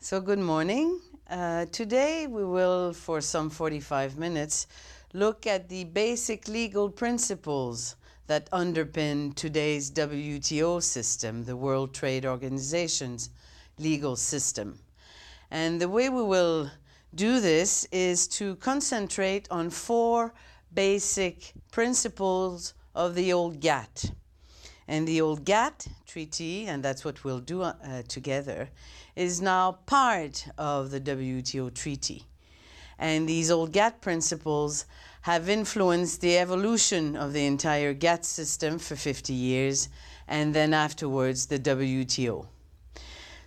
So good morning. Today we will, for some 45 minutes, look at the basic legal principles that underpin today's WTO system, the World Trade Organization's legal system. And the way we will do this is to concentrate on four basic principles of the old GATT. And the old GATT treaty, and that's what we'll do together, is now part of the WTO treaty. And these old GATT principles have influenced the evolution of the entire GATT system for 50 years, and then afterwards the WTO.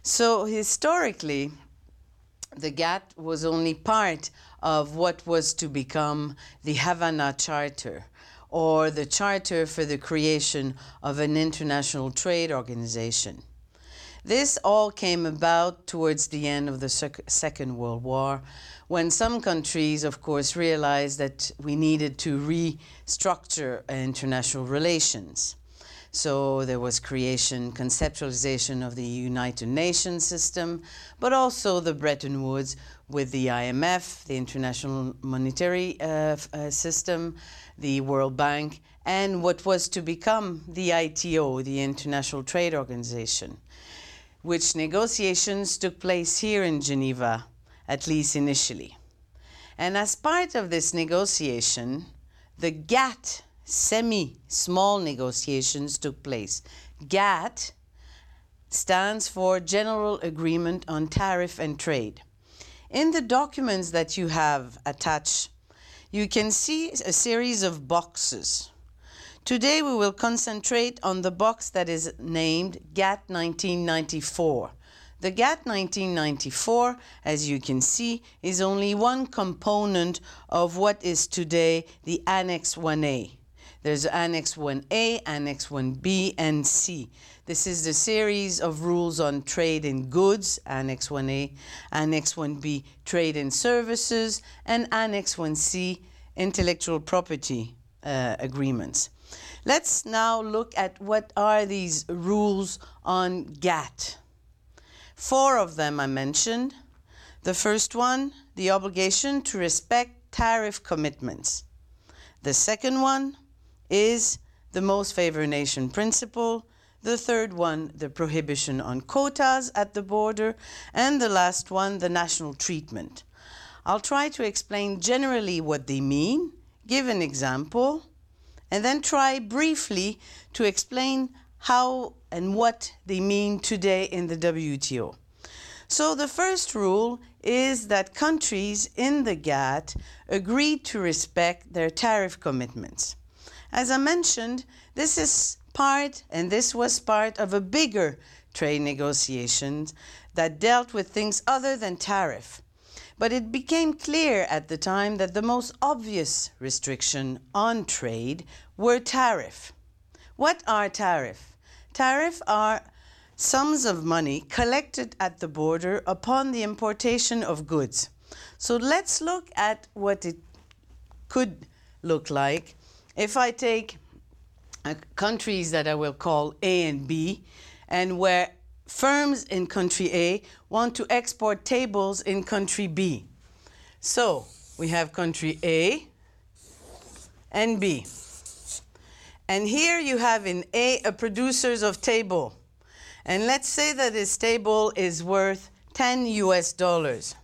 So historically, the GATT was only part of what was to become the Havana Charter, or the Charter for the creation of an international trade organization. This all came about towards the end of the Second World War, when some countries, of course, realized that we needed to restructure international relations. So there was creation, conceptualization of the United Nations system, but also the Bretton Woods with the IMF, the International Monetary System, the World Bank, and what was to become the ITO, the International Trade Organization, which negotiations took place here in Geneva, at least initially. And as part of this negotiation, the GATT semi-small negotiations took place. GATT stands for General Agreement on Tariff and Trade. In the documents that you have attached, you can see a series of boxes. Today we will concentrate on the box that is named GATT 1994. The GATT 1994, as you can see, is only one component of what is today the Annex 1A. There's Annex 1A, Annex 1B, and C. This is the series of rules on trade in goods, Annex 1A, Annex 1B, trade in services, and Annex 1C, intellectual property agreements. Let's now look at what are these rules on GATT. Four of them I mentioned. The first one, the obligation to respect tariff commitments. The second one is the most favored nation principle, the third one, the prohibition on quotas at the border, and the last one, the national treatment. I'll try to explain generally what they mean, give an example, and then try briefly to explain how and what they mean today in the WTO. So the first rule is that countries in the GATT agree to respect their tariff commitments. As I mentioned, this is part, and this was part of a bigger trade negotiations that dealt with things other than tariff. But it became clear at the time that the most obvious restriction on trade were tariff. What are tariff? Tariff are sums of money collected at the border upon the importation of goods. So let's look at what it could look like if I take countries that I will call A and B, and where firms in country A want to export tables in country B. So we have country A and B. And here you have in A a producers of table. And let's say that this table is worth $10.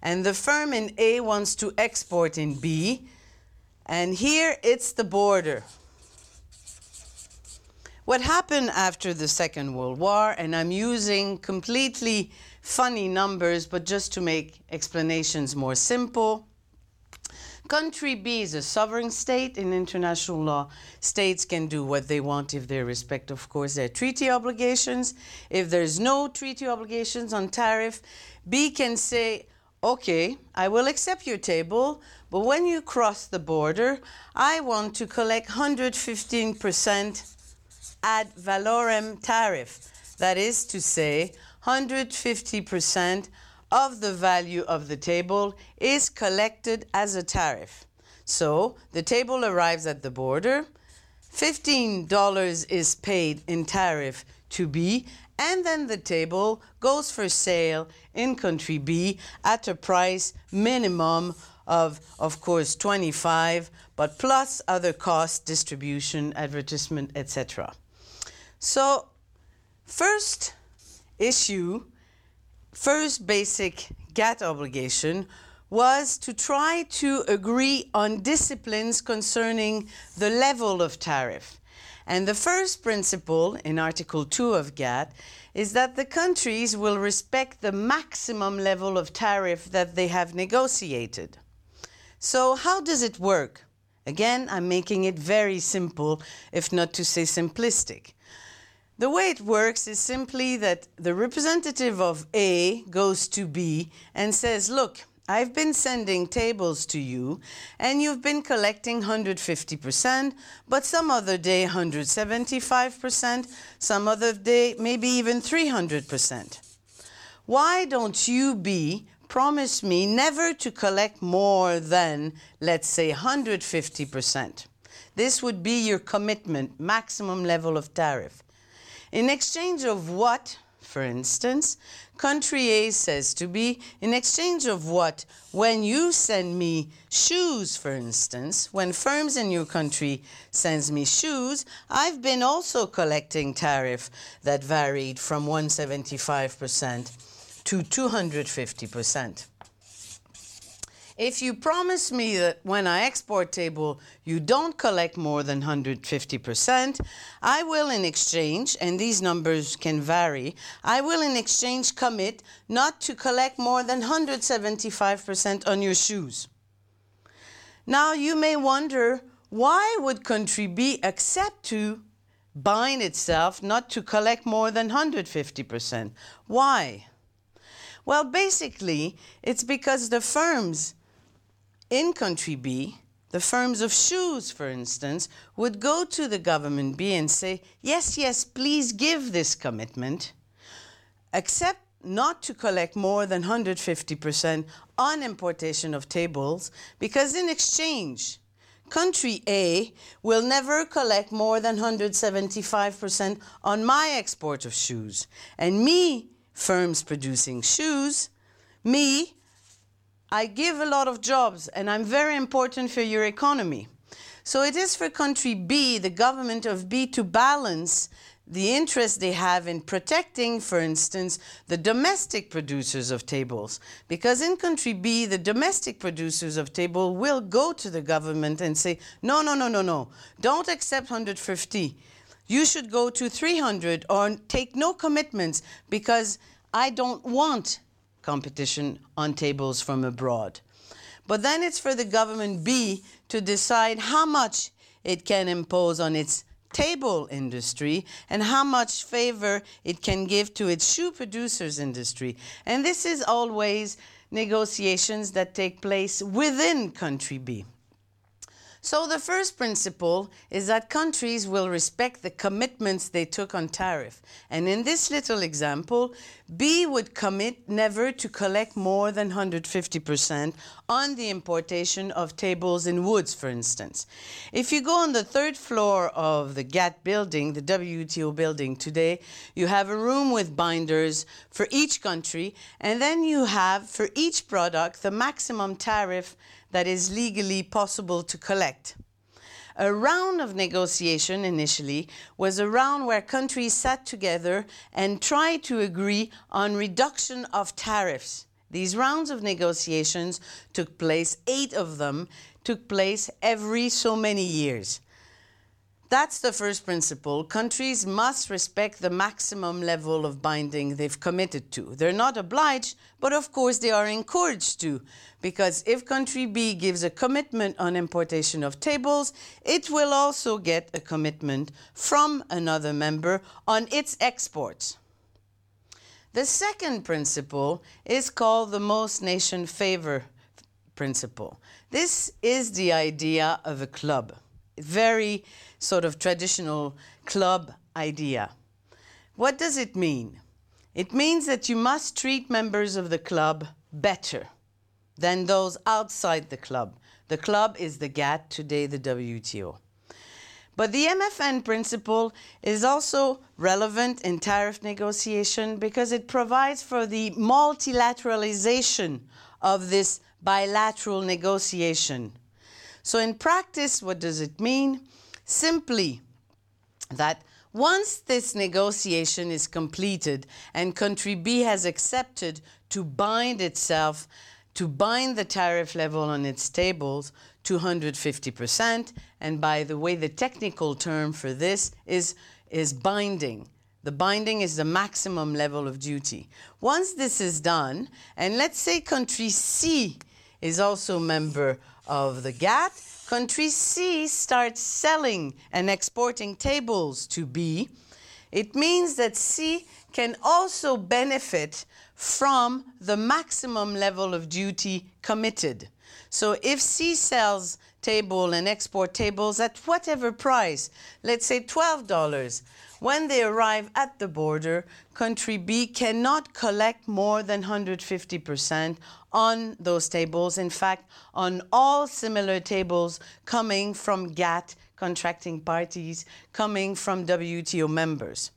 And the firm in A wants to export in B. And here it's the border. What happened after the Second World War, and I'm using completely funny numbers, but just to make explanations more simple, country B is a sovereign state. In international law, states can do what they want if they respect, of course, their treaty obligations. If there's no treaty obligations on tariff, B can say, okay, I will accept your table, but when you cross the border, I want to collect 115% ad valorem tariff. That is to say, 150% of the value of the table is collected as a tariff. So the table arrives at the border, $15 is paid in tariff to B, and then the table goes for sale in country B at a price minimum of course, 25, but plus other costs, distribution, advertisement, etc. So, first issue, first basic GATT obligation was to try to agree on disciplines concerning the level of tariff. And the first principle in Article 2 of GATT is that the countries will respect the maximum level of tariff that they have negotiated. So how does it work? Again, I'm making it very simple, if not to say simplistic. The way it works is simply that the representative of A goes to B and says, look, I've been sending tables to you and you've been collecting 150%, but some other day 175%, some other day maybe even 300%. Why don't you, B, promise me never to collect more than, let's say, 150%. This would be your commitment, maximum level of tariff. In exchange of what, for instance, country A says to B, in exchange of what, when you send me shoes, for instance, when firms in your country sends me shoes, I've been also collecting tariff that varied from 175% to 250%. If you promise me that when I export table, you don't collect more than 150%, I will in exchange, and these numbers can vary, I will in exchange commit not to collect more than 175% on your shoes. Now you may wonder, why would country B accept to bind itself not to collect more than 150%? Why? Well, basically, it's because the firms in country B, the firms of shoes, for instance, would go to the government B and say, yes, yes, please give this commitment, accept not to collect more than 150% on importation of tables, because in exchange, country A will never collect more than 175% on my export of shoes, and me, firms producing shoes, me, I give a lot of jobs and I'm very important for your economy. So it is for country B, the government of B, to balance the interest they have in protecting, for instance, the domestic producers of tables. Because in country B, the domestic producers of tables will go to the government and say, no, no, no, no, no, don't accept 150. You should go to 300 or take no commitments because I don't want competition on tables from abroad. But then it's for the government B to decide how much it can impose on its table industry and how much favor it can give to its shoe producers industry. And this is always negotiations that take place within country B. So the first principle is that countries will respect the commitments they took on tariff. And in this little example, B would commit never to collect more than 150% on the importation of tables in woods, for instance. If you go on the third floor of the GATT building, the WTO building today, you have a room with binders for each country, and then you have for each product the maximum tariff that is legally possible to collect. A round of negotiation initially was a round where countries sat together and tried to agree on reduction of tariffs. These rounds of negotiations took place, 8 of them took place every so many years. That's the first principle. Countries must respect the maximum level of binding they've committed to. They're not obliged, but of course they are encouraged to, because if country B gives a commitment on importation of tables, it will also get a commitment from another member on its exports. The second principle is called the most nation favor principle. This is the idea of a club. Very sort of traditional club idea. What does it mean? It means that you must treat members of the club better than those outside the club. The club is the GATT, today the WTO. But the MFN principle is also relevant in tariff negotiation because it provides for the multilateralization of this bilateral negotiation. So in practice, what does it mean? Simply that once this negotiation is completed and country B has accepted to bind itself, to bind the tariff level on its tables to 150%, and by the way, the technical term for this is binding. The binding is the maximum level of duty. Once this is done, and let's say country C is also a member of the GATT, country C starts selling and exporting tables to B, it means that C can also benefit from the maximum level of duty committed. So if C sells table and export tables at whatever price, let's say $12, when they arrive at the border, country B cannot collect more than 150% on those tables. In fact, on all similar tables coming from GATT contracting parties, coming from WTO members.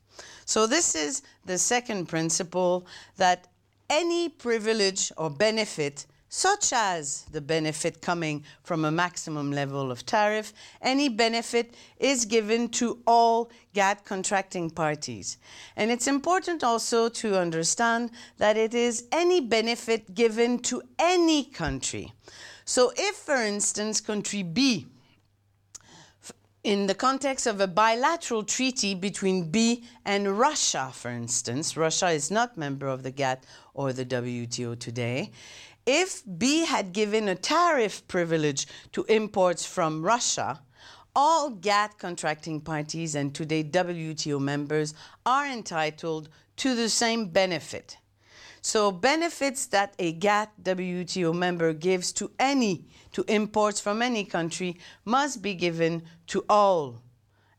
So this is the second principle, that any privilege or benefit, such as the benefit coming from a maximum level of tariff, any benefit is given to all GATT contracting parties. And it's important also to understand that it is any benefit given to any country. So if, for instance, country B, in the context of a bilateral treaty between B and Russia, for instance, Russia is not member of the GATT or the WTO today, if B had given a tariff privilege to imports from Russia, all GATT contracting parties and today WTO members are entitled to the same benefit. So benefits that a GATT WTO member gives to imports from any country must be given to all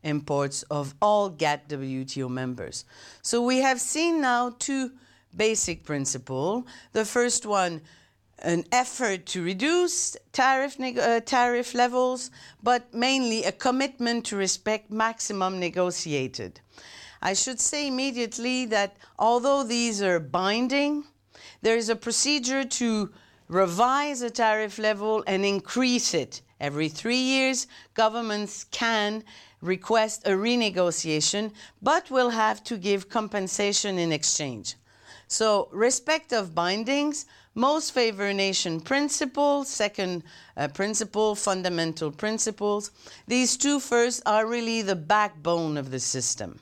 imports of all GATT WTO members. So we have seen now two basic principles. The first one, an effort to reduce tariff levels, but mainly a commitment to respect maximum negotiated. I should say immediately that although these are binding, there is a procedure to revise a tariff level and increase it. Every 3 years, governments can request a renegotiation, but will have to give compensation in exchange. So respect of bindings, most favored nation principle, second principle, fundamental principles. These two first are really the backbone of the system.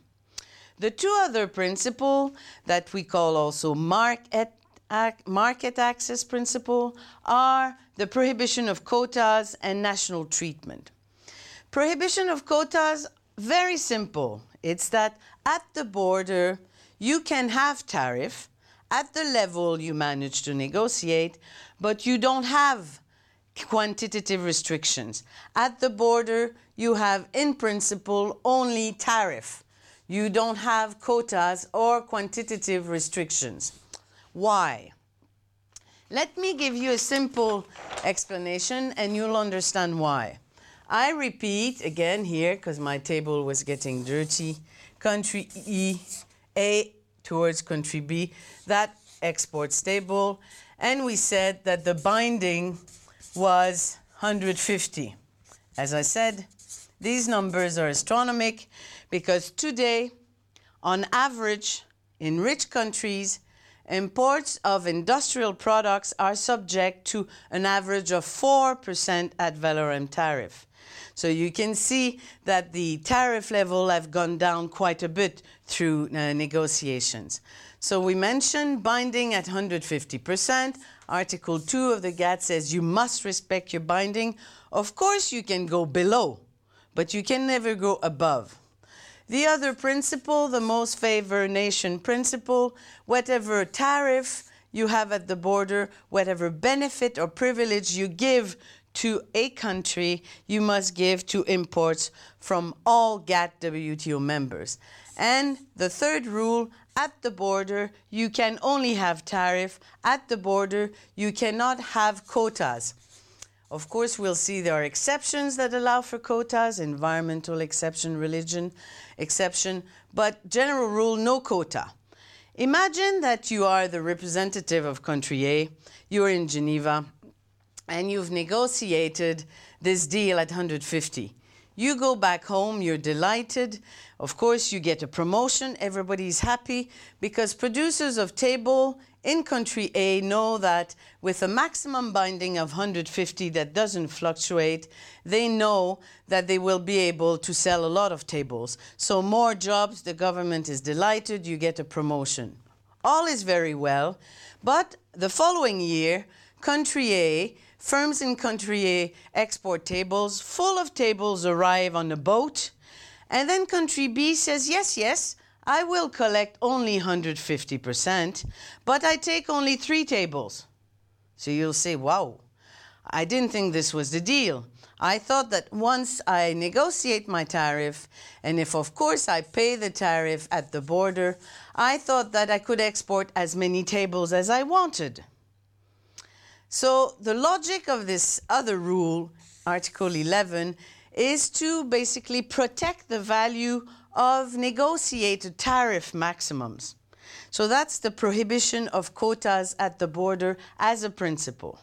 The two other principles that we call also market access principle are the prohibition of quotas and national treatment. Prohibition of quotas, very simple. It's that at the border, you can have tariff at the level you manage to negotiate, but you don't have quantitative restrictions. At the border, you have, in principle, only tariff. You don't have quotas or quantitative restrictions. Why? Let me give you a simple explanation, and you'll understand why. I repeat again here, because my table was getting dirty, country A towards country B, that exports table, and we said that the binding was 150. As I said, these numbers are astronomic because today, on average, in rich countries, imports of industrial products are subject to an average of 4% ad valorem tariff. So you can see that the tariff level have gone down quite a bit through negotiations. So we mentioned binding at 150%. Article 2 of the GATT says you must respect your binding. Of course you can go below, but you can never go above. The other principle, the most favored nation principle, whatever tariff you have at the border, whatever benefit or privilege you give to a country, you must give to imports from all GATT WTO members. And the third rule, at the border, you can only have tariff. At the border, you cannot have quotas. Of course, we'll see there are exceptions that allow for quotas, environmental exception, religion exception, but general rule, no quota. Imagine that you are the representative of country A, you're in Geneva, and you've negotiated this deal at 150. You go back home, you're delighted. Of course, you get a promotion, everybody's happy, because producers of table in country A know that with a maximum binding of 150 that doesn't fluctuate, they know that they will be able to sell a lot of tables. So more jobs, the government is delighted, you get a promotion. All is very well, but the following year, country A, firms in country A export tables, full of tables arrive on a boat, and then country B says, yes, yes, I will collect only 150%, but I take only 3 tables. So you'll say, wow, I didn't think this was the deal. I thought that once I negotiate my tariff, and if of course I pay the tariff at the border, I thought that I could export as many tables as I wanted. So the logic of this other rule, Article 11, is to basically protect the value of negotiated tariff maximums. So that's the prohibition of quotas at the border as a principle.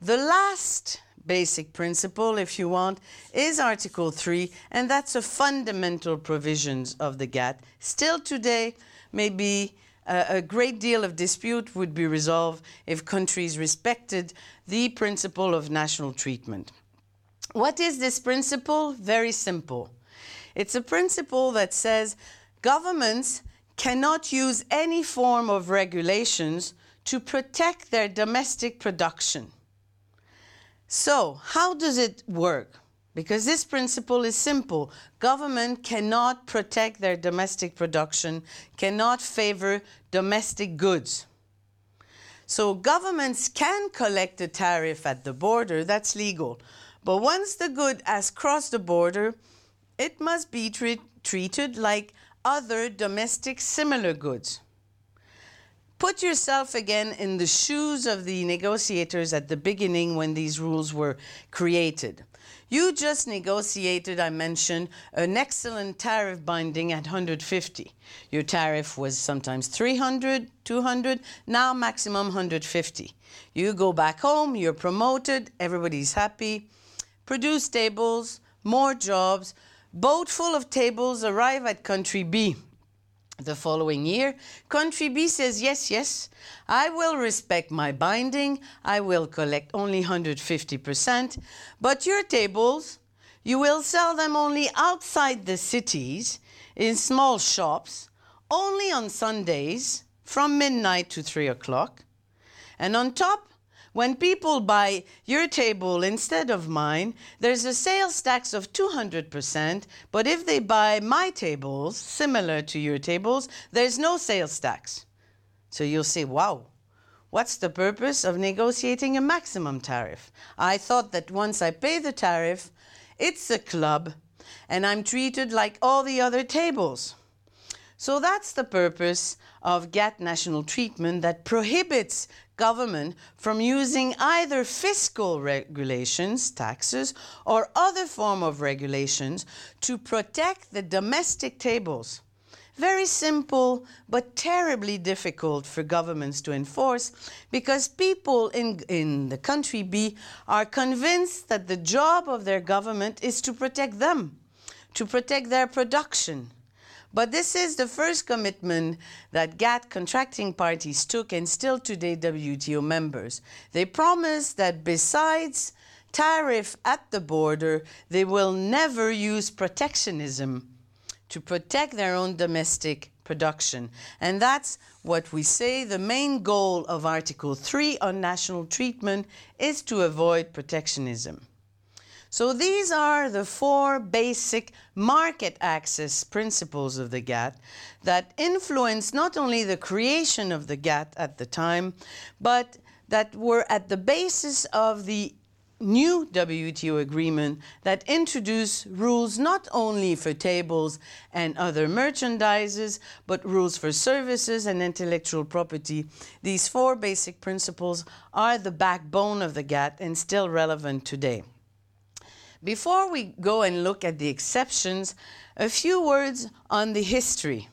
The last basic principle, if you want, is Article 3, and that's the fundamental provisions of the GATT. Still today, maybe a great deal of dispute would be resolved if countries respected the principle of national treatment. What is this principle? Very simple. It's a principle that says governments cannot use any form of regulations to protect their domestic production. So, how does it work? Because this principle is simple. Government cannot protect their domestic production, cannot favor domestic goods. So, governments can collect a tariff at the border, that's legal. But once the good has crossed the border, it must be treated like other domestic similar goods. Put yourself again in the shoes of the negotiators at the beginning when these rules were created. You just negotiated, I mentioned, an excellent tariff binding at 150. Your tariff was sometimes 300, 200, now maximum 150. You go back home, you're promoted, everybody's happy, produce tables, more jobs. Boat full of tables arrive at country B. The following year, country B says, yes, yes, I will respect my binding, I will collect only 150%, but your tables, you will sell them only outside the cities, in small shops, only on Sundays, from midnight to 3 o'clock. And on top, when people buy your table instead of mine, there's a sales tax of 200%, but if they buy my tables, similar to your tables, there's no sales tax. So you'll say, wow, what's the purpose of negotiating a maximum tariff? I thought that once I pay the tariff, it's a club, and I'm treated like all the other tables. So that's the purpose of GATT national treatment that prohibits government from using either fiscal regulations, taxes, or other form of regulations to protect the domestic tables. Very simple, but terribly difficult for governments to enforce because people in the country B are convinced that the job of their government is to protect them, to protect their production. But this is the first commitment that GATT contracting parties took and still today WTO members. They promised that besides tariff at the border, they will never use protectionism to protect their own domestic production. And that's what we say the main goal of Article 3 on national treatment is to avoid protectionism. So these are the 4 basic market access principles of the GATT that influenced not only the creation of the GATT at the time, but that were at the basis of the new WTO agreement that introduced rules not only for tables and other merchandises, but rules for services and intellectual property. These four basic principles are the backbone of the GATT and still relevant today. Before we go and look at the exceptions, a few words on the history.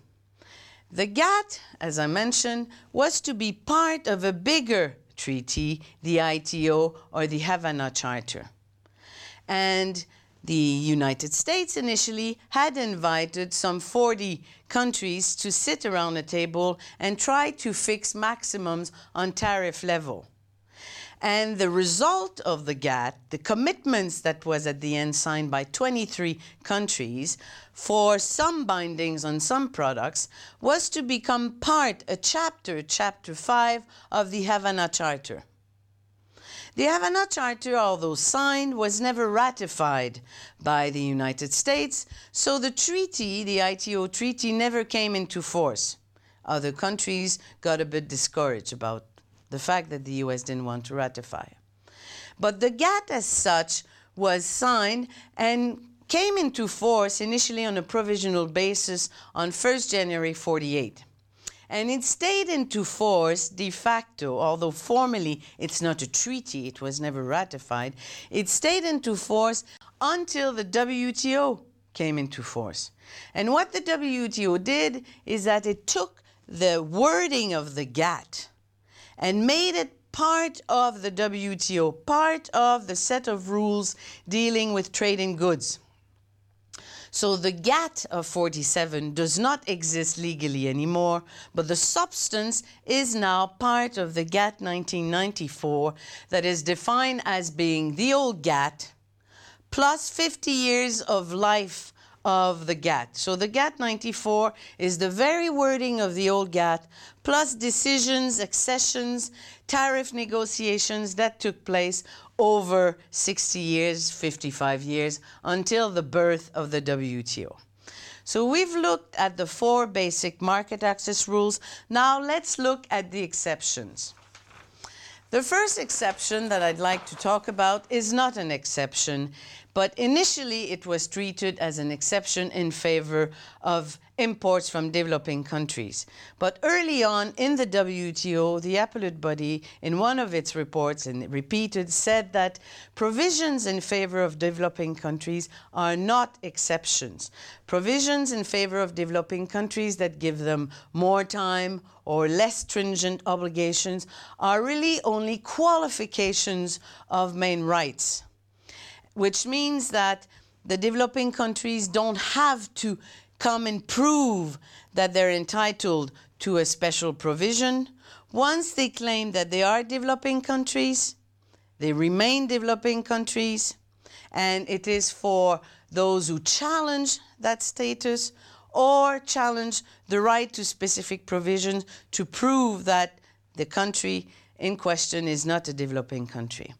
The GATT, as I mentioned, was to be part of a bigger treaty, the ITO or the Havana Charter. And the United States initially had invited some 40 countries to sit around a table and try to fix maximums on tariff level. And the result of the GATT, the commitments that was at the end signed by 23 countries for some bindings on some products, was to become part, a chapter, Chapter 5 of the Havana Charter. The Havana Charter, although signed, was never ratified by the United States, so the treaty, the ITO treaty, never came into force. Other countries got a bit discouraged about the fact that the U.S. didn't want to ratify. But the GATT as such was signed and came into force initially on a provisional basis on 1st January 1948. And it stayed into force de facto, although formally it's not a treaty, it was never ratified. It stayed into force until the WTO came into force. And what the WTO did is that it took the wording of the GATT and made it part of the WTO, part of the set of rules dealing with trade in goods. So the GATT of 1947 does not exist legally anymore, but the substance is now part of the GATT 1994 that is defined as being the old GATT plus 50 years of life of the GATT. So the GATT 94 is the very wording of the old GATT, plus decisions, accessions, tariff negotiations that took place over 60 years, 55 years, until the birth of the WTO. So we've looked at the four basic market access rules. Now let's look at the exceptions. The first exception that I'd like to talk about is not an exception, but initially it was treated as an exception in favor of imports from developing countries. But early on in the WTO, the appellate body, in one of its reports, and it repeated, said that provisions in favor of developing countries are not exceptions. Provisions in favor of developing countries that give them more time or less stringent obligations are really only qualifications of main rights, which means that the developing countries don't have to come and prove that they're entitled to a special provision. Once they claim that they are developing countries, they remain developing countries, and it is for those who challenge that status or challenge the right to specific provisions to prove that the country in question is not a developing country.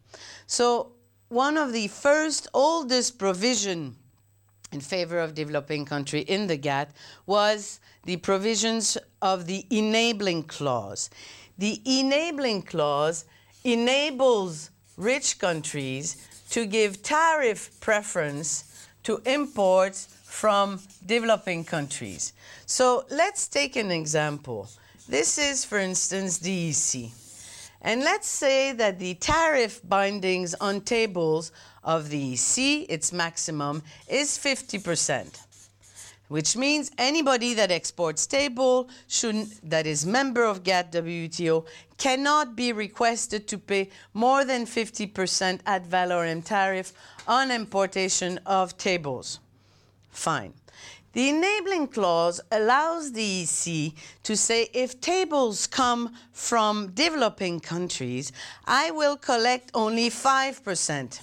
So, one of the first oldest provision in favor of developing country in the GATT was the provisions of the enabling clause. The enabling clause enables rich countries to give tariff preference to imports from developing countries. So let's take an example. This is, for instance, DEC. And let's say that the tariff bindings on tables of the EC, its maximum, is 50%, which means anybody that exports table that is member of GATT WTO cannot be requested to pay more than 50% ad valorem tariff on importation of tables. Fine. The enabling clause allows the EC to say, if tables come from developing countries, I will collect only 5%.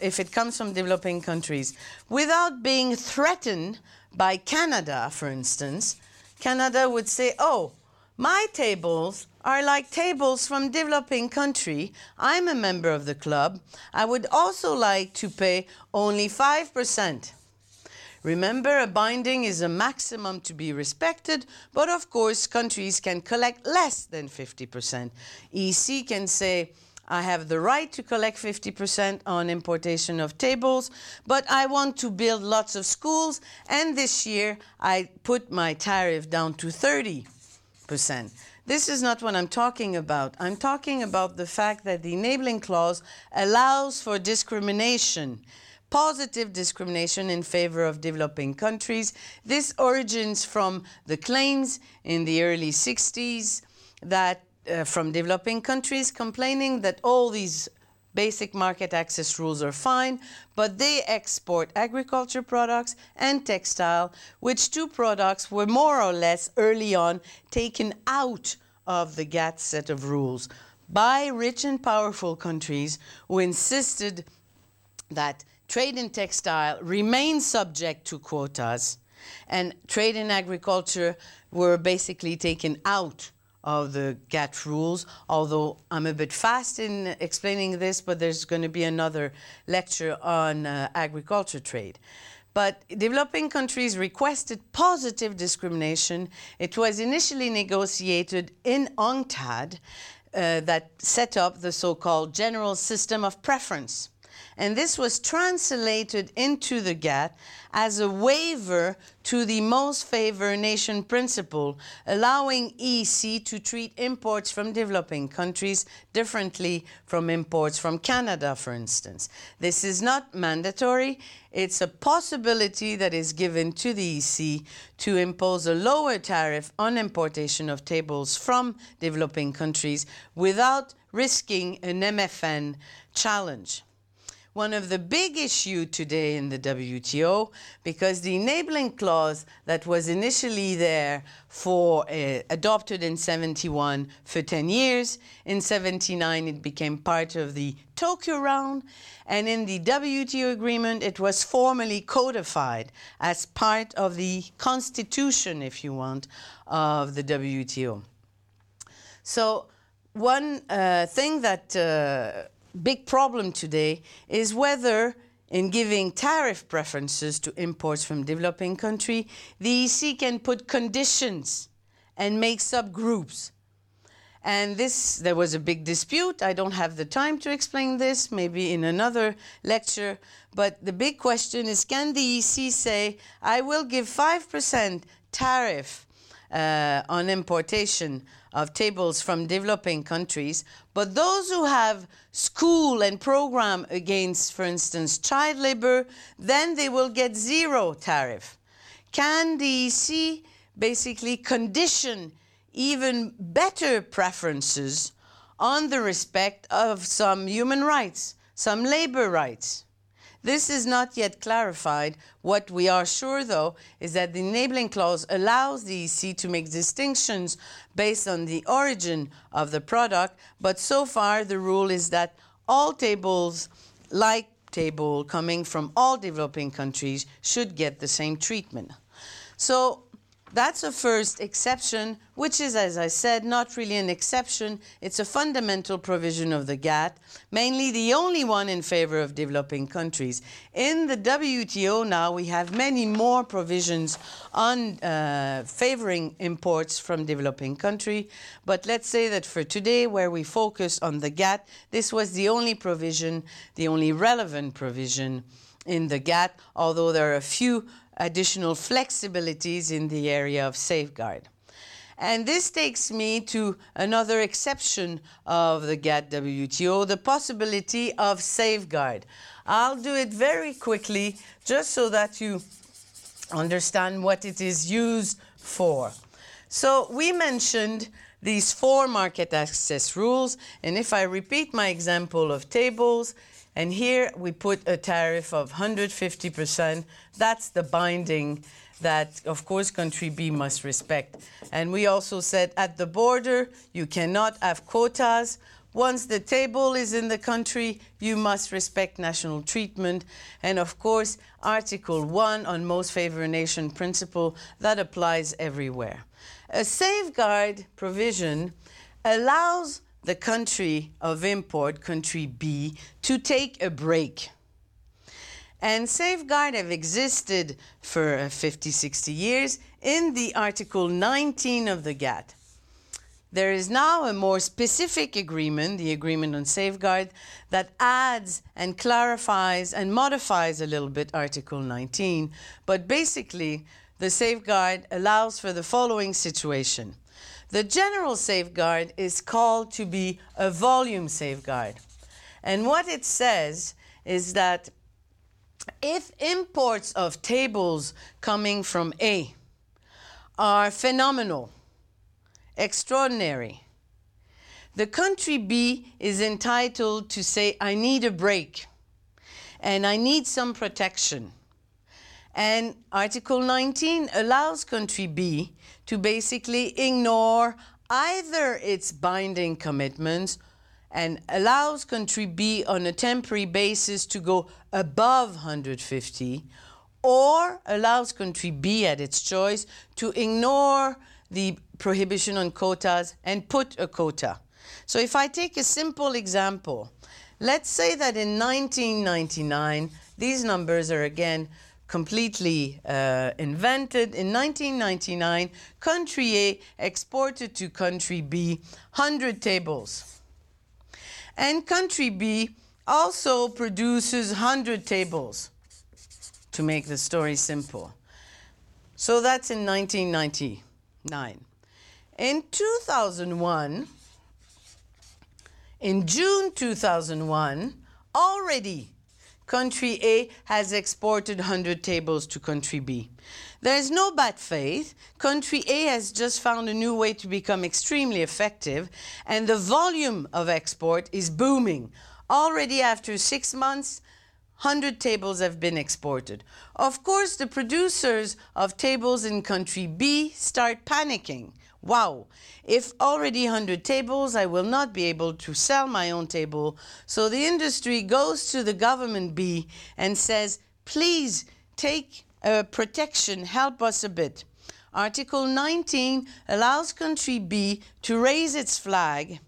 If it comes from developing countries, without being threatened by Canada, for instance. Canada would say, oh, my tables are like tables from developing country. I'm a member of the club. I would also like to pay only 5%. Remember, a binding is a maximum to be respected, but of course countries can collect less than 50%. EC can say, I have the right to collect 50% on importation of tables, but I want to build lots of schools, and this year I put my tariff down to 30%. This is not what I'm talking about. I'm talking about the fact that the enabling clause allows for discrimination, positive discrimination in favor of developing countries. This origins from the claims in the early 60s that from developing countries complaining that all these basic market access rules are fine, but they export agriculture products and textile, which two products were more or less early on taken out of the GATT set of rules by rich and powerful countries who insisted that trade in textile remained subject to quotas and trade in agriculture were basically taken out of the GATT rules, although I'm a bit fast in explaining this, but there's going to be another lecture on agriculture trade. But developing countries requested positive discrimination. It was initially negotiated in UNCTAD that set up the so-called general system of preference. And this was translated into the GATT as a waiver to the most favored nation principle, allowing EC to treat imports from developing countries differently from imports from Canada, for instance. This is not mandatory. It's a possibility that is given to the EC to impose a lower tariff on importation of tables from developing countries without risking an MFN challenge. One of the big issues today in the WTO, because the enabling clause that was initially there for adopted in 1971 for 10 years, in 1979 it became part of the Tokyo round, and in the WTO agreement it was formally codified as part of the constitution, if you want, of the WTO. So one thing that big problem today is whether, in giving tariff preferences to imports from developing countries, the EC can put conditions and make subgroups. And this, there was a big dispute. I don't have the time to explain this, maybe in another lecture. But the big question is, can the EC say, I will give 5% tariff on importation of tables from developing countries, but those who have school and program against, for instance, child labor, then they will get zero tariff. Can the EC basically condition even better preferences on the respect of some human rights, some labor rights? This is not yet clarified. What we are sure, though, is that the enabling clause allows the EC to make distinctions based on the origin of the product, but so far the rule is that all tables, like table coming from all developing countries, should get the same treatment. So that's a first exception, which is, as I said, not really an exception. It's a fundamental provision of the GATT, mainly the only one in favor of developing countries. In the WTO now, we have many more provisions on favoring imports from developing countries. But let's say that for today, where we focus on the GATT, this was the only provision, the only relevant provision in the GATT, although there are a few additional flexibilities in the area of safeguard. And this takes me to another exception of the GATT-WTO, the possibility of safeguard. I'll do it very quickly, just so that you understand what it is used for. So we mentioned these four market access rules, and if I repeat my example of tables, and here we put a tariff of 150%. That's the binding that, of course, country B must respect. And we also said at the border, you cannot have quotas. Once the table is in the country, you must respect national treatment. And of course, Article 1 on most favored nation principle, that applies everywhere. A safeguard provision allows the country of import, country B, to take a break. And safeguards have existed for 50, 60 years in the Article 19 of the GATT. There is now a more specific agreement, the Agreement on Safeguard, that adds and clarifies and modifies a little bit Article 19. But basically, the safeguard allows for the following situation. The general safeguard is called to be a volume safeguard. And what it says is that if imports of tables coming from A are phenomenal, extraordinary, the country B is entitled to say, I need a break and I need some protection. And Article 19 allows country B to basically ignore either its binding commitments and allows country B on a temporary basis to go above 150, or allows country B at its choice to ignore the prohibition on quotas and put a quota. So if I take a simple example, let's say that in 1999, these numbers are again completely invented. In 1999, country A exported to country B 100 tables. And country B also produces 100 tables, to make the story simple. So that's in 1999. In 2001, in June 2001, already country A has exported 100 tables to country B. There is no bad faith. Country A has just found a new way to become extremely effective, and the volume of export is booming. Already after 6 months, 100 tables have been exported. Of course, the producers of tables in country B start panicking. Wow, if already 100 tables, I will not be able to sell my own table. So the industry goes to the government B and says, please take protection, help us a bit. Article 19 allows country B to raise its flag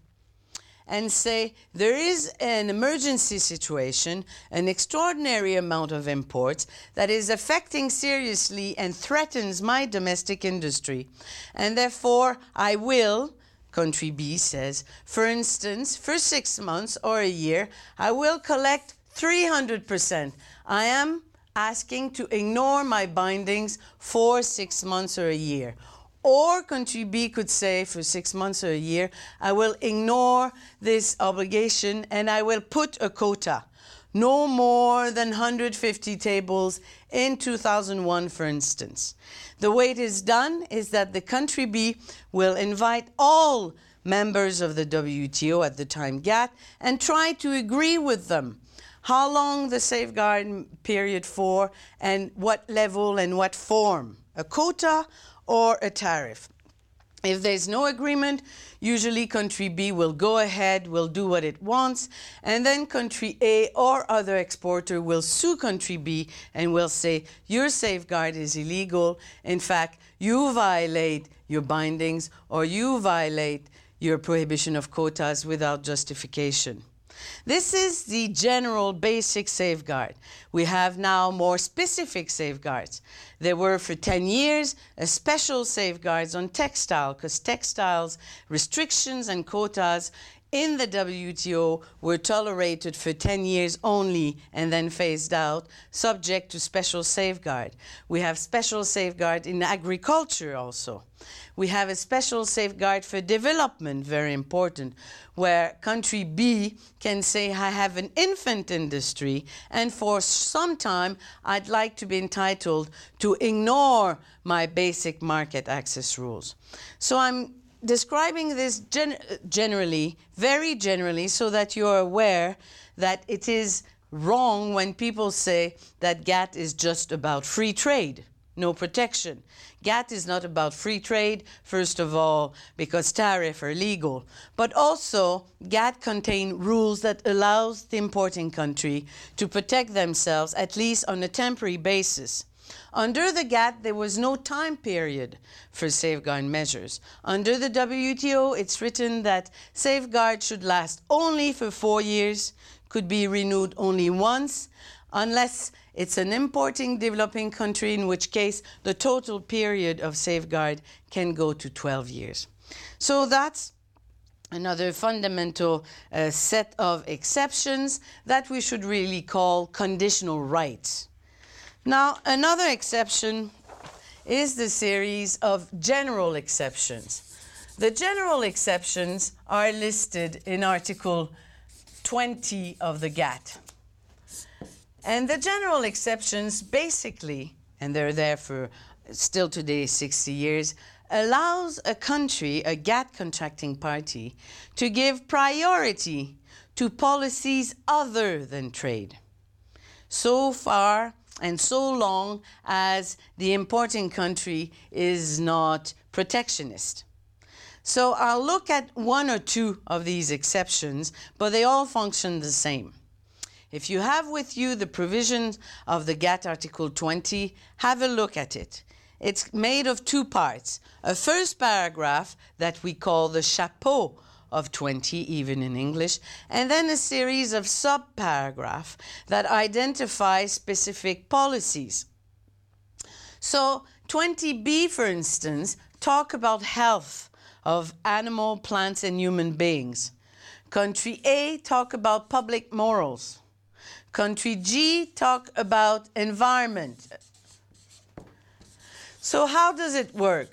and say there is an emergency situation, an extraordinary amount of imports that is affecting seriously and threatens my domestic industry. And therefore, I will, country B says, for instance, for 6 months or a year, I will collect 300%. I am asking to ignore my bindings for 6 months or a year. Or country B could say, for 6 months or a year, I will ignore this obligation and I will put a quota. No more than 150 tables in 2001, for instance. The way it is done is that the country B will invite all members of the WTO, at the time GATT, and try to agree with them how long the safeguard period for and what level and what form. A quota or a tariff. If there's no agreement, usually country B will go ahead, will do what it wants, and then country A or other exporter will sue country B and will say, your safeguard is illegal. In fact, you violate your bindings or you violate your prohibition of quotas without justification. This is the general basic safeguard. We have now more specific safeguards. There were for 10 years a special safeguards on textile, because textiles restrictions and quotas in the WTO were tolerated for 10 years only and then phased out, subject to special safeguard. We have special safeguard in agriculture also. We have a special safeguard for development, very important, where country B can say, I have an infant industry and for some time I'd like to be entitled to ignore my basic market access rules. So I'm describing this generally, very generally, so that you're aware that it is wrong when people say that GATT is just about free trade, no protection. GATT is not about free trade, first of all, because tariffs are legal. But also, GATT contains rules that allows the importing country to protect themselves, at least on a temporary basis. Under the GATT, there was no time period for safeguard measures. Under the WTO, it's written that safeguards should last only for 4 years, could be renewed only once, unless It's an importing developing country, in which case the total period of safeguard can go to 12 years. So that's another fundamental set of exceptions that we should really call conditional rights. Now, another exception is the series of general exceptions. The general exceptions are listed in Article 20 of the GATT. And the general exceptions basically, and they're there for still today 60 years, allows a country, a GATT contracting party, to give priority to policies other than trade, so far and so long as the importing country is not protectionist. So I'll look at one or two of these exceptions, but they all function the same. If you have with you the provisions of the GATT Article 20, have a look at it. It's made of two parts. A first paragraph that we call the chapeau of 20, even in English, and then a series of sub-paragraphs that identify specific policies. So 20B, for instance, talk about health of animal, plants, and human beings. Country A talk about public morals. Country G talk about environment. So how does it work?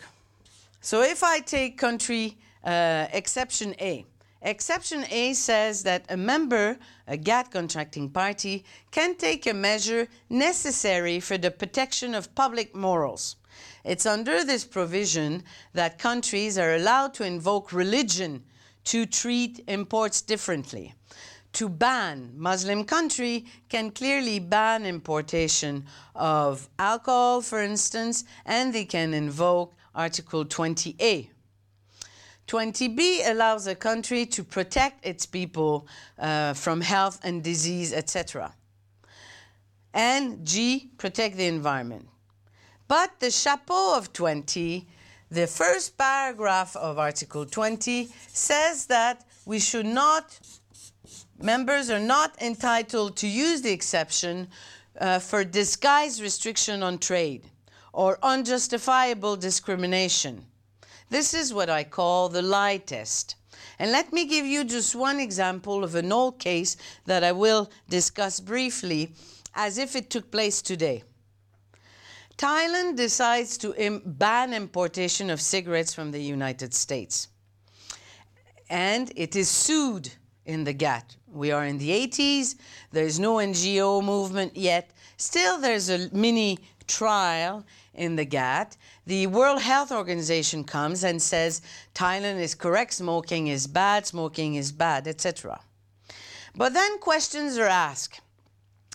So if I take country exception A, exception A says that a member, a GATT contracting party, can take a measure necessary for the protection of public morals. It's under this provision that countries are allowed to invoke religion to treat imports differently. To ban, Muslim country can clearly ban importation of alcohol, for instance, and they can invoke Article 20A. 20B allows a country to protect its people from health and disease, etc. And G, protect the environment. But the chapeau of 20, the first paragraph of Article 20, says that we should not, members are not entitled to use the exception for disguised restriction on trade or unjustifiable discrimination. This is what I call the lie test. And let me give you just one example of an old case that I will discuss briefly as if it took place today. Thailand decides to ban importation of cigarettes from the United States. And it is sued in the GATT. We are in the 80s. There's no NGO movement yet. Still, there's a mini trial in the GATT. The World Health Organization comes and says Thailand is correct, smoking is bad, etc. But then questions are asked,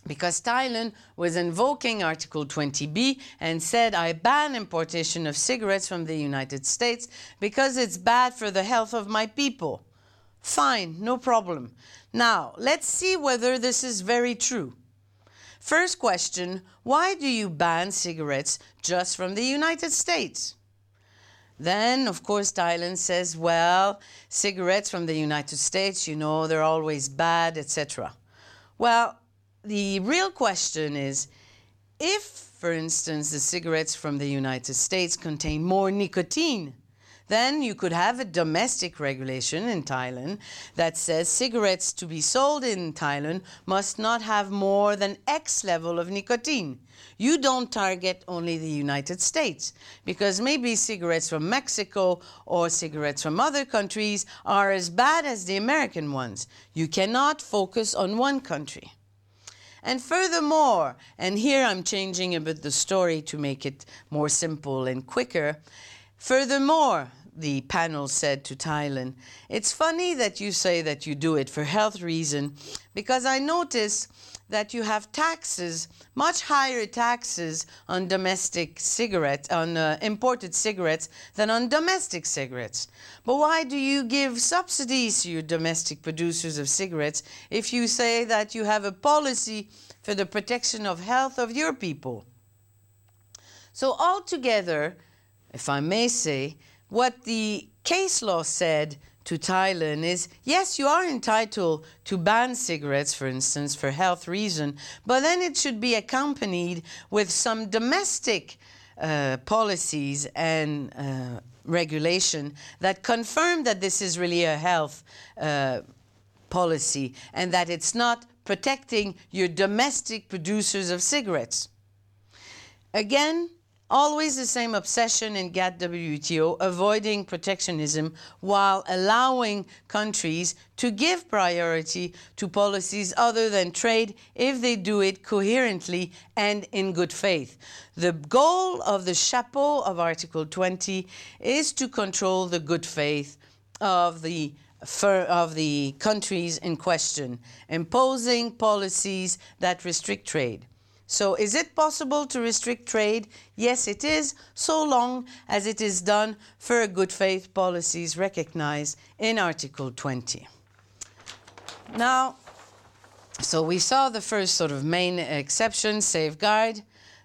because Thailand was invoking Article 20B and said, I ban importation of cigarettes from the United States because it's bad for the health of my people. Fine, no problem. Now, let's see whether this is very true. First question, why do you ban cigarettes just from the United States? Then, of course, Thailand says, well, cigarettes from the United States, you know, they're always bad, etc. Well, the real question is, if, for instance, the cigarettes from the United States contain more nicotine, then you could have a domestic regulation in Thailand that says cigarettes to be sold in Thailand must not have more than X level of nicotine. You don't target only the United States, because maybe cigarettes from Mexico or cigarettes from other countries are as bad as the American ones. You cannot focus on one country. And furthermore, and here I'm changing a bit the story to make it more simple and quicker, furthermore, the panel said to Thailand, it's funny that you say that you do it for health reason, because I notice that you have taxes, much higher taxes on domestic cigarettes, on imported cigarettes than on domestic cigarettes. But why do you give subsidies to your domestic producers of cigarettes if you say that you have a policy for the protection of health of your people? So altogether, if I may say, what the case law said to Thailand is, yes, you are entitled to ban cigarettes, for instance, for health reason, but then it should be accompanied with some domestic policies and regulation that confirm that this is really a health policy and that it's not protecting your domestic producers of cigarettes. Again, always the same obsession in GATT WTO, avoiding protectionism while allowing countries to give priority to policies other than trade if they do it coherently and in good faith. The goal of the chapeau of Article 20 is to control the good faith of the countries in question, imposing policies that restrict trade. So is it possible to restrict trade? Yes, it is, so long as it is done for good faith policies recognized in Article 20. Now, so we saw the first sort of main exception, safeguard.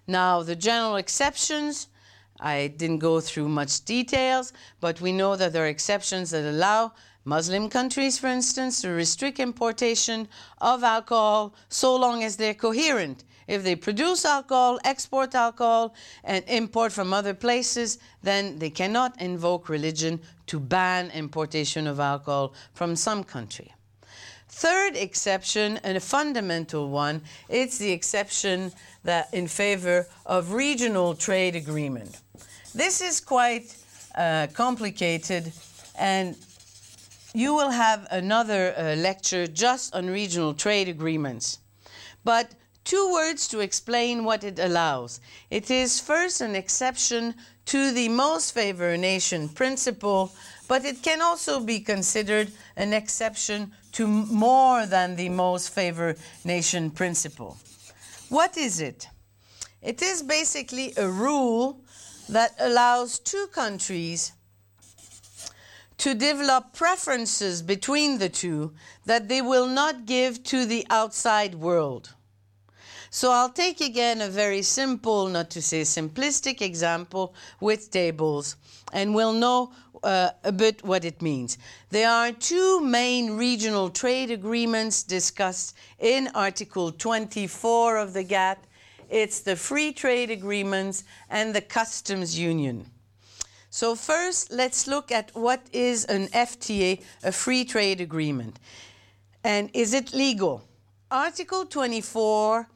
Now the general exceptions, I didn't go through much details, but we know that there are exceptions that allow Muslim countries, for instance, to restrict importation of alcohol so long as they're coherent. If they produce alcohol, export alcohol, and import from other places, then they cannot invoke religion to ban importation of alcohol from some country. Third exception, and a fundamental one, it's the exception that in favor of regional trade agreement. This is quite complicated, and you will have another lecture just on regional trade agreements. But two words to explain what it allows. It is first an exception to the most favored nation principle, but it can also be considered an exception to more than the most favored nation principle. What is it? It is basically a rule that allows two countries to develop preferences between the two that they will not give to the outside world. So I'll take again a very simple, not to say simplistic example with tables, and we'll know a bit what it means. There are two main regional trade agreements discussed in Article 24 of the GATT. It's the free trade agreements and the customs union. So first, let's look at what is an FTA, a free trade agreement. And is it legal? Article 24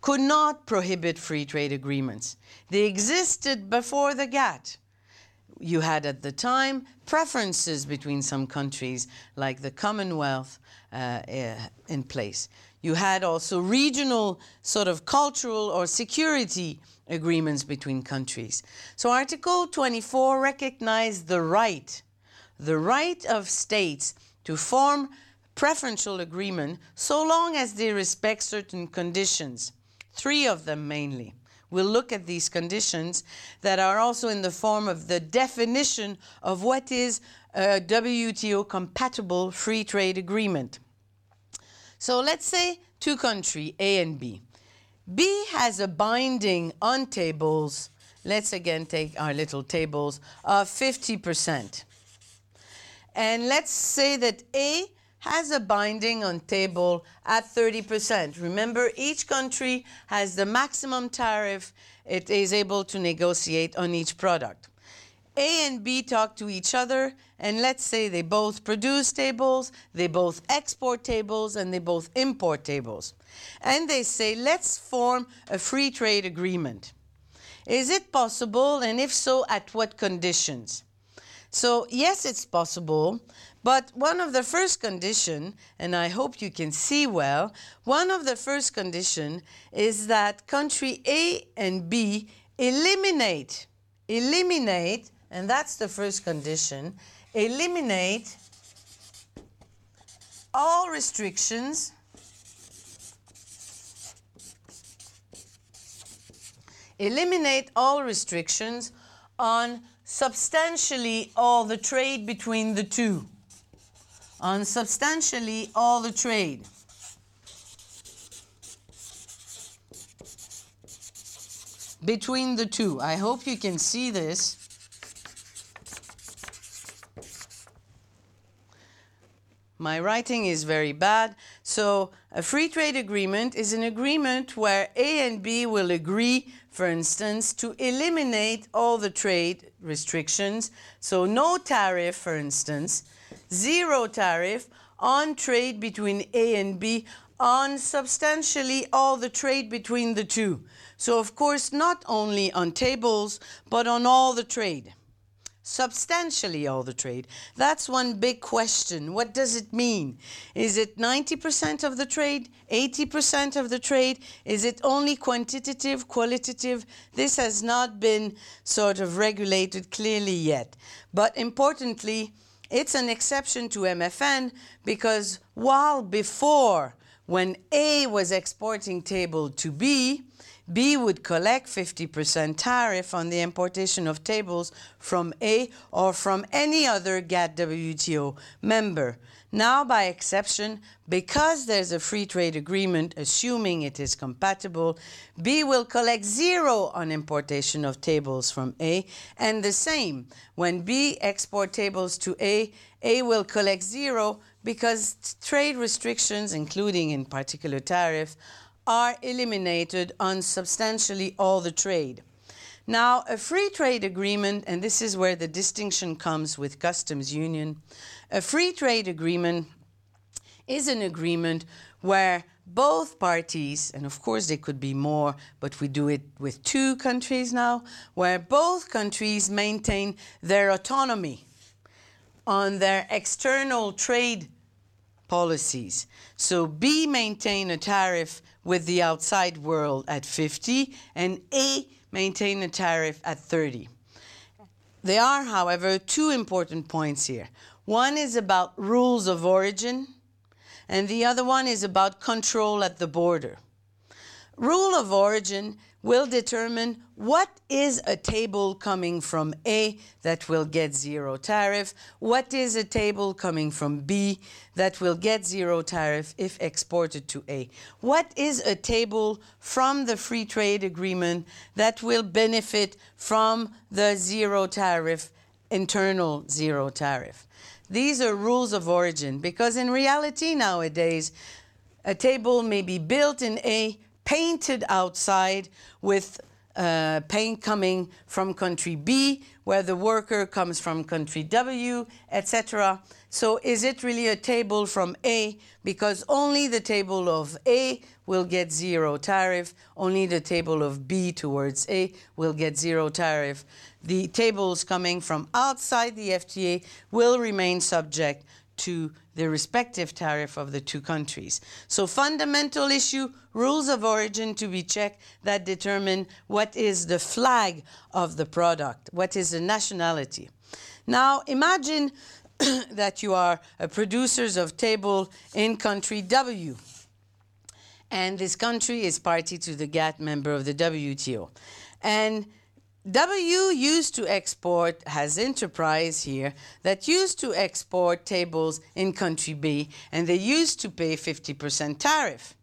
could not prohibit free trade agreements. They existed before the GATT. You had at the time preferences between some countries, like the Commonwealth in place. You had also regional sort of cultural or security agreements between countries. So Article 24 recognized the right of states to form preferential agreement so long as they respect certain conditions. Three of them mainly. We'll look at these conditions that are also in the form of the definition of what is a WTO-compatible free trade agreement. So let's say two countries, A and B. B has a binding on tables, let's again take our little tables, of 50%. And let's say that A has a binding on table at 30%. Remember, each country has the maximum tariff it is able to negotiate on each product. A and B talk to each other, and let's say they both produce tables, they both export tables, and they both import tables. And they say, let's form a free trade agreement. Is it possible, and if so, at what conditions? So, yes, it's possible, but one of the first conditions, and I hope you can see well, one of the first conditions is that country A and B eliminate, and that's the first condition, eliminate all restrictions, on substantially all the trade between the two. On substantially all the trade. Between the two. I hope you can see this. My writing is very bad. So a free trade agreement is an agreement where A and B will agree, for instance, to eliminate all the trade restrictions. So no tariff, for instance, zero tariff on trade between A and B, on substantially all the trade between the two. So of course, not only on tables, but on all the trade. Substantially all the trade. That's one big question. What does it mean? Is it 90% of the trade? 80% of the trade? Is it only quantitative, qualitative? This has not been sort of regulated clearly yet. But importantly, it's an exception to MFN because while before, when A was exporting table to B, B would collect 50% tariff on the importation of tables from A or from any other GATT WTO member. Now, by exception, because there's a free trade agreement, assuming it is compatible, B will collect zero on importation of tables from A, and the same, when B exports tables to A will collect zero because trade restrictions, including in particular tariff, are eliminated on substantially all the trade. Now, a free trade agreement, and this is where the distinction comes with customs union, a free trade agreement is an agreement where both parties, and of course there could be more, but we do it with two countries now, where both countries maintain their autonomy on their external trade policies. So B maintain a tariff with the outside world at 50 and A maintain a tariff at 30. There are, however, two important points here. One is about rules of origin and the other one is about control at the border. Rule of origin will determine what is a table coming from A that will get zero tariff, what is a table coming from B that will get zero tariff if exported to A. What is a table from the free trade agreement that will benefit from the zero tariff, internal zero tariff? These are rules of origin because in reality nowadays, a table may be built in A, painted outside with paint coming from country B, where the worker comes from country W, etc. So is it really a table from A? Because only the table of A will get zero tariff, only the table of B towards A will get zero tariff. The tables coming from outside the FTA will remain subject to the respective tariff of the two countries. So fundamental issue, rules of origin to be checked that determine what is the flag of the product, what is the nationality. Now imagine that you are a producer of table in country W, and this country is party to the GATT member of the WTO. And W used to export, has enterprise here, that used to export tables in country B, and they used to pay 50% tariff.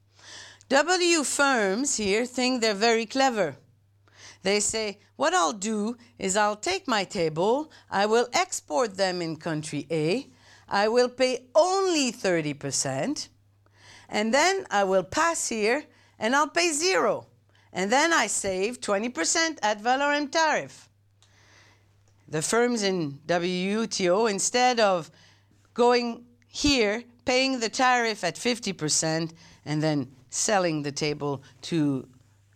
W firms here think they're very clever. They say, what I'll do is I'll take my table, I will export them in country A, I will pay only 30%, and then I will pass here and I'll pay zero. And then I save 20% ad valorem tariff. The firms in WTO, instead of going here, paying the tariff at 50% and then selling the table to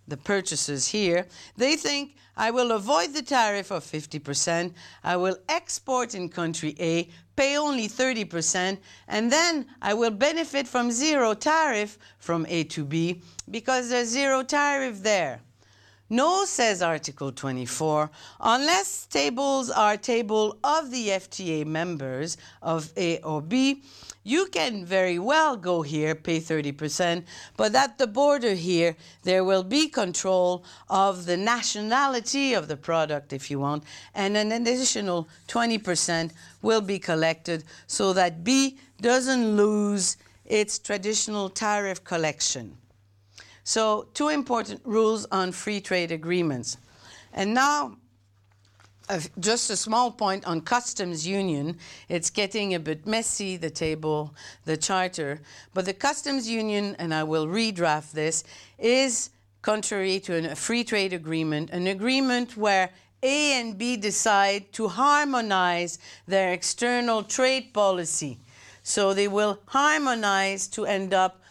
the purchasers here, they think, I will avoid the tariff of 50%, I will export in country A, pay only 30%, and then I will benefit from zero tariff from A to B because there's zero tariff there. No, says Article 24, unless tables are table of the FTA members of A or B, you can very well go here, pay 30%, but at the border here, there will be control of the nationality of the product, if you want, and an additional 20% will be collected so that B doesn't lose its traditional tariff collection. So, two important rules on free trade agreements. And now, Just a small point on customs union. It's getting a bit messy, the table, the charter. But the customs union, and I will redraft this, is contrary to a free trade agreement, an agreement where A and B decide to harmonize their external trade policy. So they will harmonize to end up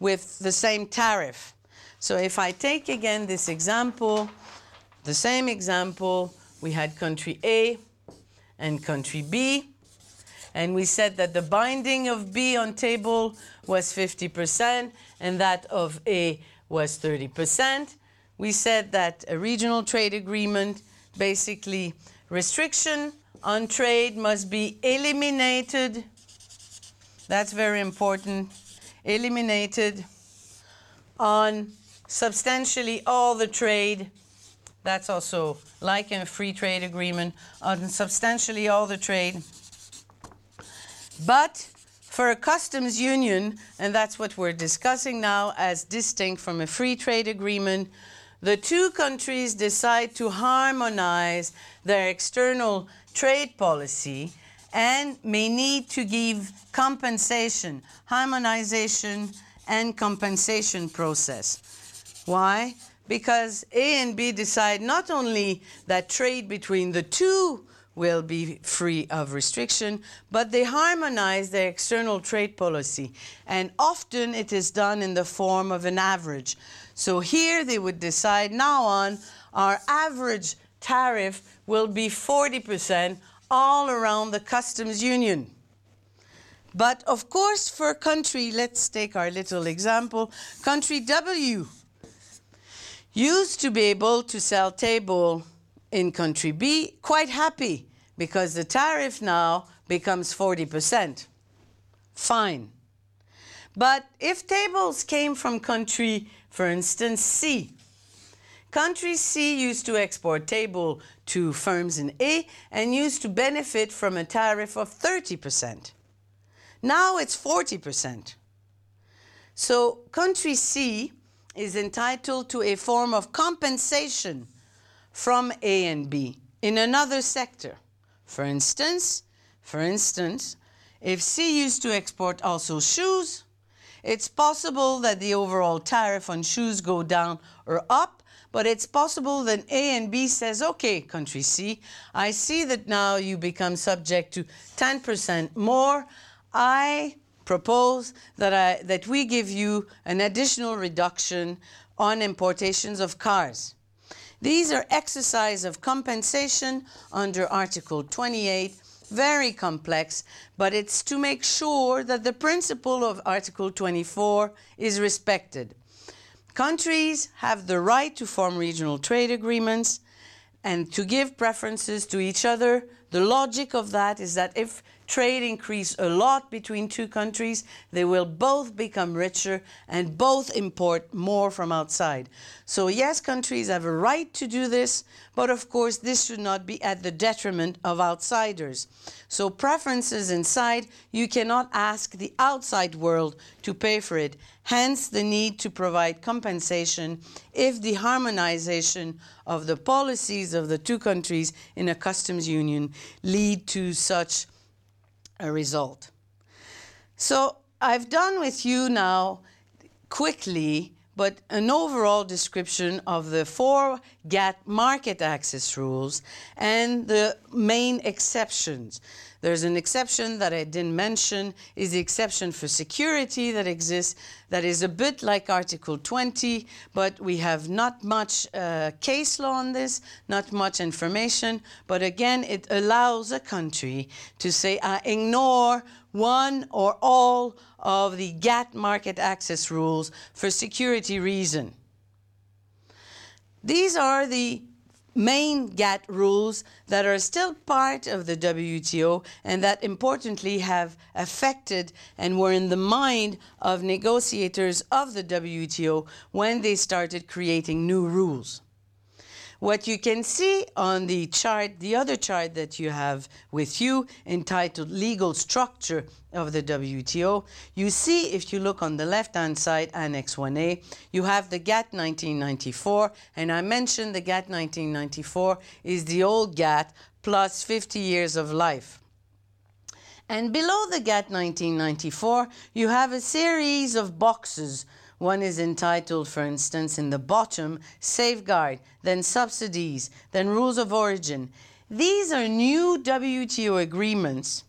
with the same tariff. So if I take again this example, the same example, we had country A and country B, and we said that the binding of B on table was 50% and that of A was 30%. We said that a regional trade agreement, basically restriction on trade must be eliminated. That's very important. Eliminated on substantially all the trade. That's also like in a free trade agreement on substantially all the trade. But for a customs union, and that's what we're discussing now as distinct from a free trade agreement, the two countries decide to harmonize their external trade policy and may need to give compensation, harmonization and compensation process. Why? Because A and B decide not only that trade between the two will be free of restriction, but they harmonize their external trade policy. And often it is done in the form of an average. So here they would decide, now on, our average tariff will be 40% all around the customs union. But of course, for country, let's take our little example, country W used to be able to sell table in country B, quite happy, because the tariff now becomes 40%. Fine. But if tables came from country, for instance, C, country C used to export table to firms in A and used to benefit from a tariff of 30%. Now it's 40%. So country C is entitled to a form of compensation from A and B in another sector. For instance, if C used to export also shoes, it's possible that the overall tariff on shoes go down or up, but it's possible that A and B says, okay, country C, I see that now you become subject to 10% more. I propose that we give you an additional reduction on importations of cars. These are exercises of compensation under Article 28, very complex, but it's to make sure that the principle of Article 24 is respected. Countries have the right to form regional trade agreements and to give preferences to each other. The logic of that is that if trade increases a lot between two countries, they will both become richer and both import more from outside. So yes, countries have a right to do this, but of course this should not be at the detriment of outsiders. So preferences inside, you cannot ask the outside world to pay for it. Hence the need to provide compensation if the harmonization of the policies of the two countries in a customs union lead to such a result. So I've done with you now quickly, but an overall description of the four GATT market access rules and the main exceptions. There's an exception that I didn't mention, is the exception for security that exists, that is a bit like Article 20, but we have not much case law on this, not much information. But again, it allows a country to say, I ignore one or all of the GATT market access rules for security reason. These are the main GATT rules that are still part of the WTO and that importantly have affected and were in the mind of negotiators of the WTO when they started creating new rules. What you can see on the chart, the other chart that you have with you, entitled Legal Structure of the WTO, you see, if you look on the left-hand side, Annex 1A, you have the GATT 1994, and I mentioned the GATT 1994 is the old GATT plus 50 years of life. And below the GATT 1994, you have a series of boxes. One is entitled, for instance, in the bottom, Safeguard, then Subsidies, then Rules of Origin. These are new WTO agreements,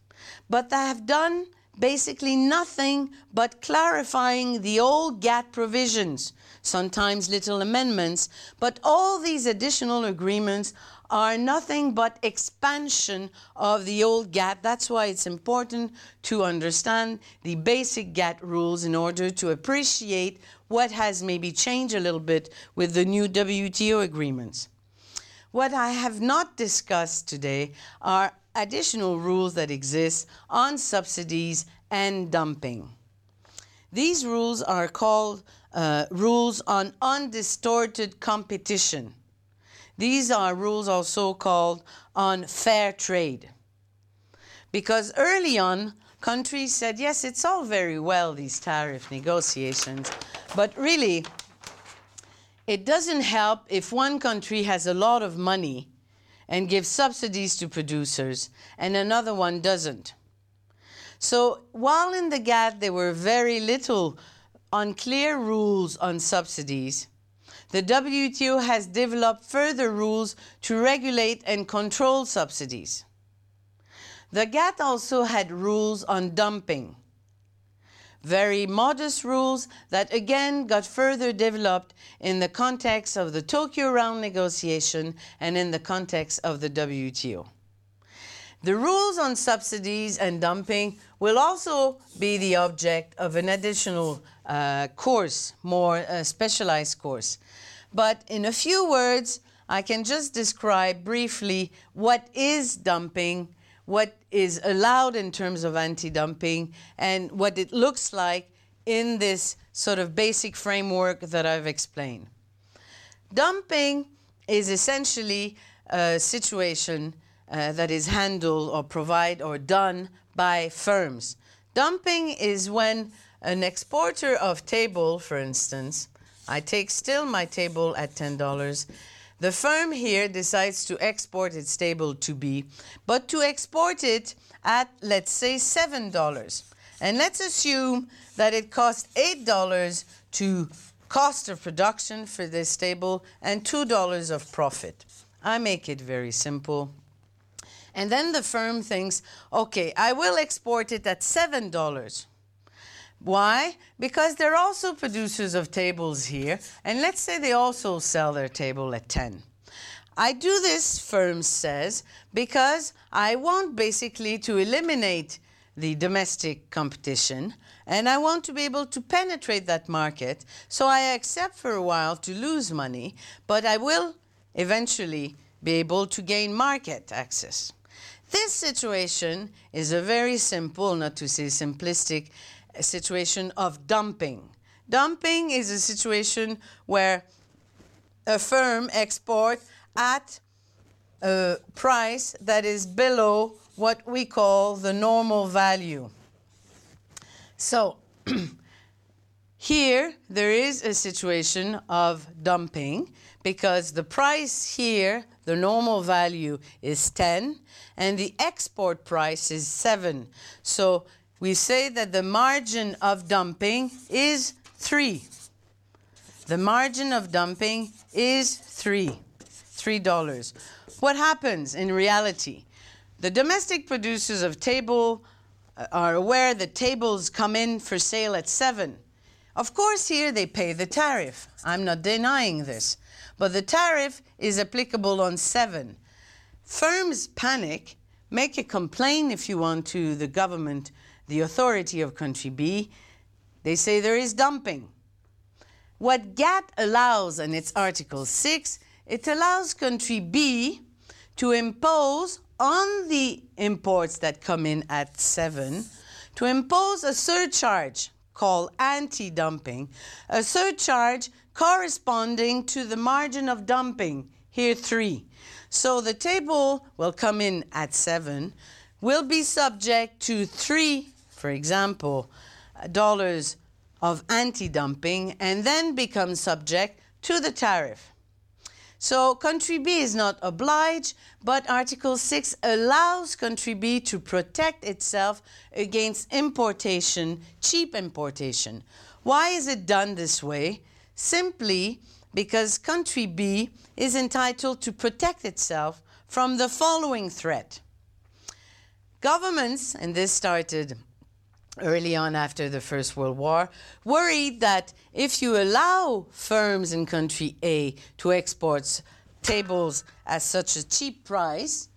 but they have done basically nothing but clarifying the old GATT provisions, sometimes little amendments, but all these additional agreements are nothing but expansion of the old GATT. That's why it's important to understand the basic GATT rules in order to appreciate what has maybe changed a little bit with the new WTO agreements. What I have not discussed today are additional rules that exist on subsidies and dumping. These rules are called rules on undistorted competition. These are rules also called on fair trade. Because early on, countries said, yes, it's all very well, these tariff negotiations, but really, it doesn't help if one country has a lot of money and gives subsidies to producers and another one doesn't. So while in the GATT there were very little unclear rules on subsidies, the WTO has developed further rules to regulate and control subsidies. The GATT also had rules on dumping, very modest rules that again got further developed in the context of the Tokyo Round negotiation and in the context of the WTO. The rules on subsidies and dumping will also be the object of an additional course, more specialized course. But in a few words, I can just describe briefly what is dumping, what is allowed in terms of anti-dumping, and what it looks like in this sort of basic framework that I've explained. Dumping is essentially a situation that is handled or provided or done by firms. Dumping is when an exporter of table, for instance, I take still my table at $10. The firm here decides to export its table to B, but to export it at, let's say, $7. And let's assume that it costs $8 to cost of production for this table and $2 of profit. I make it very simple. And then the firm thinks, okay, I will export it at $7. Why? Because they're also producers of tables here, and let's say they also sell their table at 10. I do this, firm says, because I want basically to eliminate the domestic competition, and I want to be able to penetrate that market, so I accept for a while to lose money, but I will eventually be able to gain market access. This situation is a very simple, not to say simplistic, situation of dumping. Dumping is a situation where a firm exports at a price that is below what we call the normal value. So here there is a situation of dumping because the price here, the normal value, is 10 and the export price is 7. So we say that the margin of dumping is 3. The margin of dumping is $3. What happens in reality? The domestic producers of table are aware that tables come in for sale at 7. Of course, here they pay the tariff. I'm not denying this. But the tariff is applicable on 7. Firms panic, make a complaint, if you want, to the government, the authority of country B. They say there is dumping. What GATT allows in its Article 6, it allows country B to impose on the imports that come in at 7, to impose a surcharge called anti-dumping, a surcharge corresponding to the margin of dumping here 3. So the table will come in at 7, will be subject to 3, for example, dollars of anti-dumping, and then become subject to the tariff. So country B is not obliged, but Article 6 allows country B to protect itself against importation, cheap importation. Why is it done this way? Simply because country B is entitled to protect itself from the following threat. Governments, and this started early on after the First World War, worried that if you allow firms in country A to export tables at such a cheap price,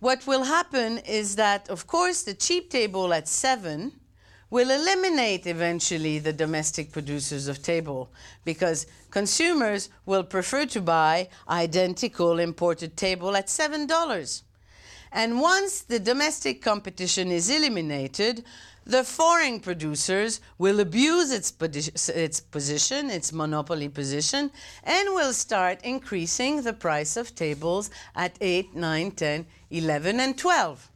what will happen is that, of course, the cheap table at 7 will eliminate eventually the domestic producers of table, because consumers will prefer to buy identical imported table at $7. And once the domestic competition is eliminated, the foreign producers will abuse its position, its monopoly position, and will start increasing the price of tables at 8, 9, 10, 11, and 12.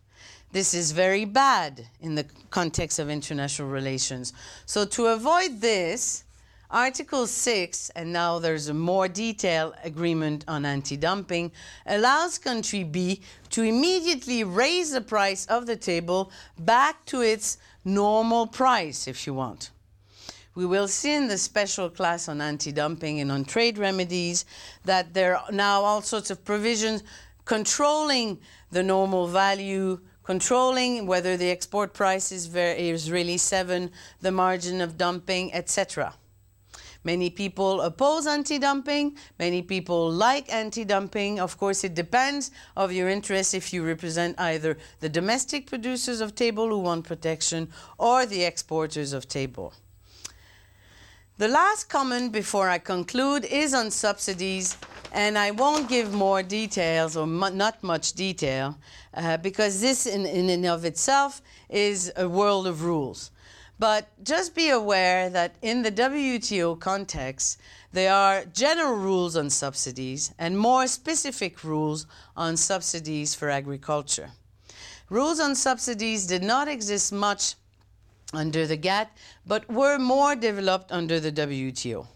This is very bad in the context of international relations. So to avoid this, Article 6, and now there's a more detailed agreement on anti-dumping, allows country B to immediately raise the price of the table back to its normal price, if you want. We will see in the special class on anti-dumping and on trade remedies that there are now all sorts of provisions controlling the normal value, controlling whether the export price is really 7, the margin of dumping, etc. Many people oppose anti-dumping. Many people like anti-dumping. Of course, it depends on your interest if you represent either the domestic producers of table who want protection or the exporters of table. The last comment before I conclude is on subsidies, and I won't give more details or not much detail because this in and of itself is a world of rules. But just be aware that in the WTO context, there are general rules on subsidies and more specific rules on subsidies for agriculture. Rules on subsidies did not exist much under the GATT, but were more developed under the WTO.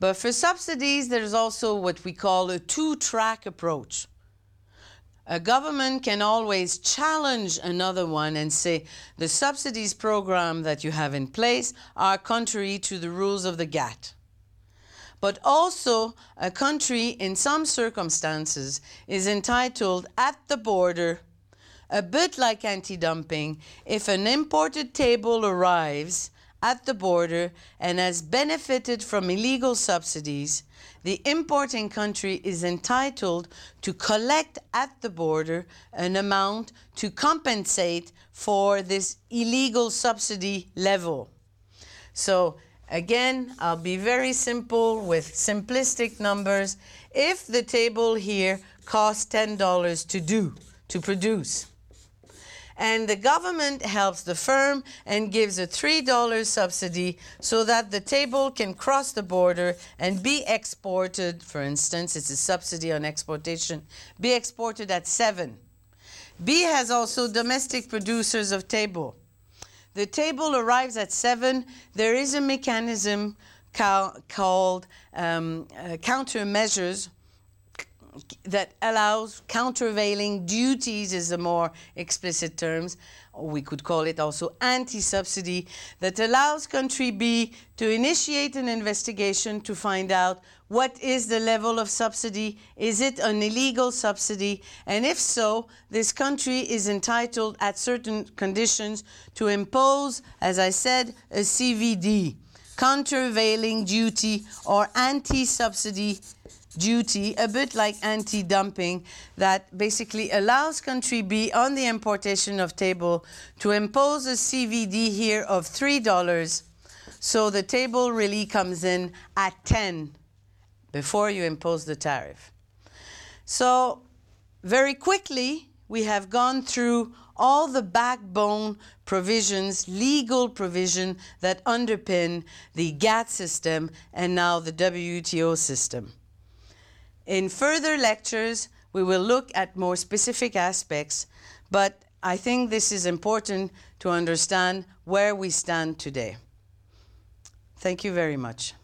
But for subsidies, there's also what we call a two-track approach. A government can always challenge another one and say the subsidies program that you have in place are contrary to the rules of the GATT. But also, a country in some circumstances is entitled at the border, a bit like anti-dumping, if an imported table arrives at the border and has benefited from illegal subsidies, the importing country is entitled to collect at the border an amount to compensate for this illegal subsidy level. So again, I'll be very simple with simplistic numbers. If the table here costs $10 to produce, and the government helps the firm and gives a $3 subsidy so that the table can cross the border and be exported, for instance, it's a subsidy on exportation, be exported at 7. B has also domestic producers of table. The table arrives at 7. There is a mechanism called countermeasures that allows countervailing duties, is the more explicit terms, or we could call it also anti-subsidy, that allows country B to initiate an investigation to find out what is the level of subsidy, is it an illegal subsidy, and if so, this country is entitled at certain conditions to impose, as I said, a CVD, countervailing duty or anti-subsidy duty, a bit like anti-dumping, that basically allows country B on the importation of table to impose a CVD here of $3. So the table really comes in at 10 before you impose the tariff. So very quickly, we have gone through all the backbone provisions, legal provision that underpin the GATT system and now the WTO system. In further lectures, we will look at more specific aspects, but I think this is important to understand where we stand today. Thank you very much.